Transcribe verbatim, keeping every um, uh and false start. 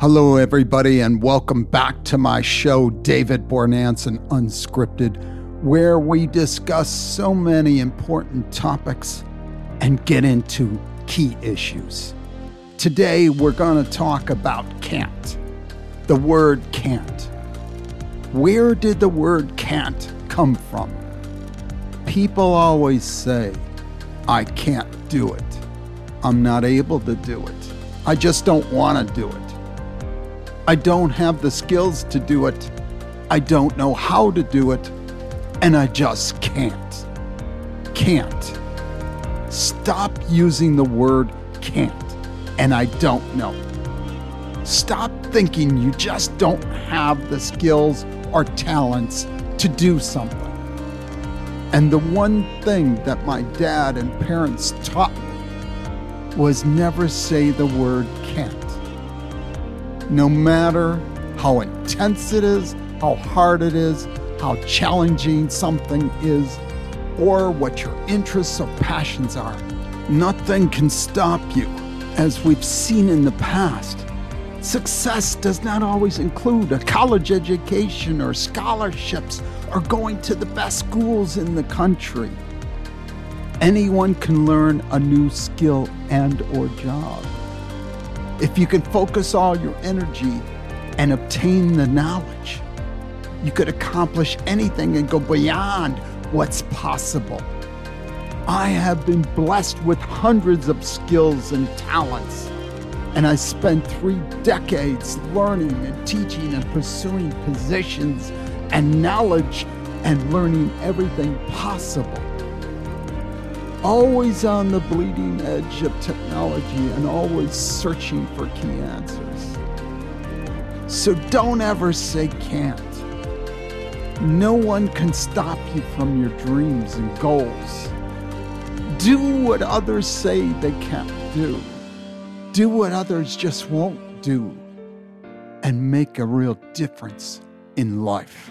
Hello, everybody, and welcome back to my show, David Bornance Unscripted, where we discuss so many important topics and get into key issues. Today, we're going to talk about can't, the word can't. Where did the word can't come from? People always say, I can't do it. I'm not able to do it. I just don't want to do it. I don't have the skills to do it, I don't know how to do it, and I just can't. Can't. Stop using the word can't, and I don't know. Stop thinking you just don't have the skills or talents to do something. And the one thing that my dad and parents taught me was never say the word can't. No matter how intense it is, how hard it is, how challenging something is, or what your interests or passions are, nothing can stop you. As we've seen in the past, success does not always include a college education or scholarships or going to the best schools in the country. Anyone can learn a new skill and or job. If you can focus all your energy and obtain the knowledge, you could accomplish anything and go beyond what's possible. I have been blessed with hundreds of skills and talents, and I spent three decades learning and teaching and pursuing positions and knowledge and learning everything possible. Always on the bleeding edge of technology and always searching for key answers. So don't ever say can't. No one can stop you from your dreams and goals. Do what others say they can't do. Do what others just won't do. And make a real difference in life.